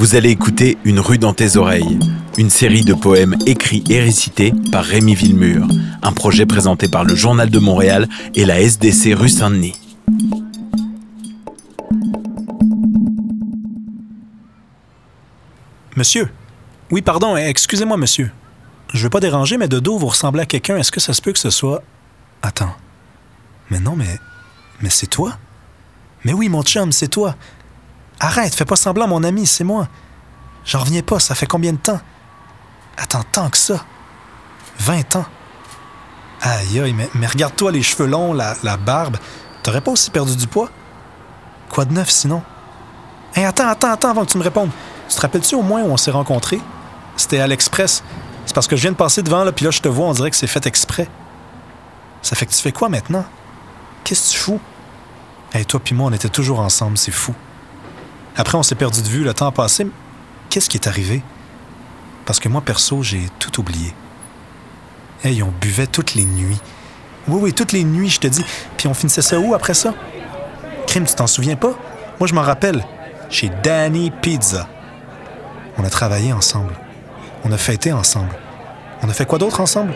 Vous allez écouter Une rue dans tes oreilles, une série de poèmes écrits et récités par Rémi Villemur, un projet présenté par le Journal de Montréal et la SDC rue Saint-Denis. Monsieur. Oui, pardon, excusez-moi, monsieur. Je veux pas déranger, mais de dos, vous ressemblez à quelqu'un. Est-ce que ça se peut que ce soit... Attends. Mais non, mais c'est toi? Mais oui, mon chum, c'est toi. Arrête, fais pas semblant, mon ami, c'est moi. J'en reviens pas, ça fait combien de temps? Attends, tant que ça. 20 ans. Aïe, aïe, mais regarde-toi les cheveux longs, la barbe. T'aurais pas aussi perdu du poids? Quoi de neuf, sinon? Hé, attends avant que tu me répondes. Tu te rappelles-tu au moins où on s'est rencontrés? C'était à l'Express. C'est parce que je viens de passer devant, là, puis là, je te vois, on dirait que c'est fait exprès. Ça fait que tu fais quoi maintenant? Qu'est-ce que tu fous? Hey, toi puis moi, on était toujours ensemble, c'est fou. Après, on s'est perdu de vue, le temps a passé. Qu'est-ce qui est arrivé? Parce que moi, perso, j'ai tout oublié. Hey, on buvait toutes les nuits. Oui, toutes les nuits, je te dis. Puis on finissait ça où après ça? Crime, tu t'en souviens pas? Moi, je m'en rappelle. Chez Danny Pizza. On a travaillé ensemble. On a fêté ensemble. On a fait quoi d'autre ensemble?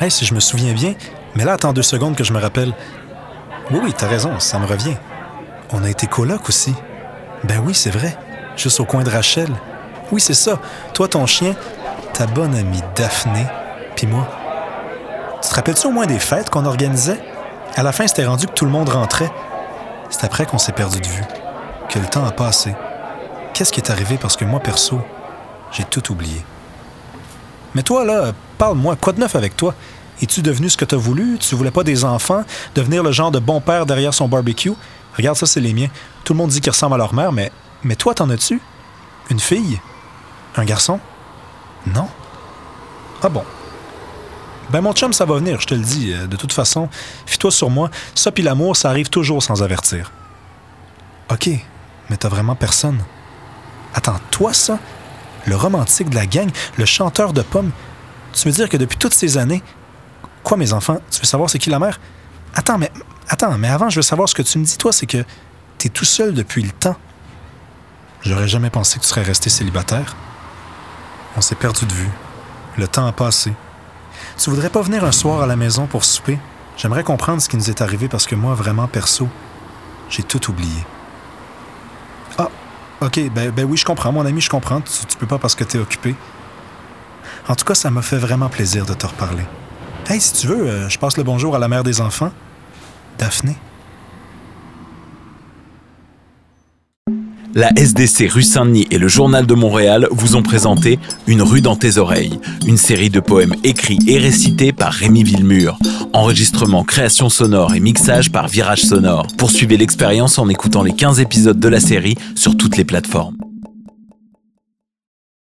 Hey, si je me souviens bien, mais là, attends 2 secondes que je me rappelle. Oui, t'as raison, ça me revient. On a été coloc aussi. Ben oui, c'est vrai. Juste au coin de Rachel. Oui, c'est ça. Toi, ton chien, ta bonne amie Daphné, puis moi. Tu te rappelles-tu au moins des fêtes qu'on organisait? À la fin, c'était rendu que tout le monde rentrait. C'est après qu'on s'est perdu de vue. Que le temps a passé. Qu'est-ce qui est arrivé? Parce que moi, perso, j'ai tout oublié. Mais toi, là, parle-moi. Quoi de neuf avec toi? Es-tu devenu ce que t'as voulu? Tu voulais pas des enfants? Devenir le genre de bon père derrière son barbecue? Regarde, ça, c'est les miens. Tout le monde dit qu'ils ressemblent à leur mère, mais toi, t'en as-tu? Une fille? Un garçon? Non? Ah bon? Ben, mon chum, ça va venir, je te le dis. De toute façon, fie-toi sur moi. Ça pis l'amour, ça arrive toujours sans avertir. OK, mais t'as vraiment personne. Attends, toi, ça? Le romantique de la gang? Le chanteur de pommes? Tu veux dire que depuis toutes ces années... Quoi, mes enfants? Tu veux savoir c'est qui la mère? Attends, mais avant, je veux savoir ce que tu me dis, toi, c'est que t'es tout seul depuis le temps. J'aurais jamais pensé que tu serais resté célibataire. On s'est perdu de vue. Le temps a passé. Tu voudrais pas venir un soir à la maison pour souper? J'aimerais comprendre ce qui nous est arrivé parce que moi, vraiment, perso, j'ai tout oublié. Ah, OK, ben oui, je comprends, mon ami, je comprends. Tu peux pas parce que t'es occupé. En tout cas, ça m'a fait vraiment plaisir de te reparler. Hey, si tu veux, je passe le bonjour à la mère des enfants, Daphné. La SDC rue Saint-Denis et le Journal de Montréal vous ont présenté Une rue dans tes oreilles, une série de poèmes écrits et récités par Rémi Villemur. Enregistrement, création sonore et mixage par Virage Sonore. Poursuivez l'expérience en écoutant les 15 épisodes de la série sur toutes les plateformes.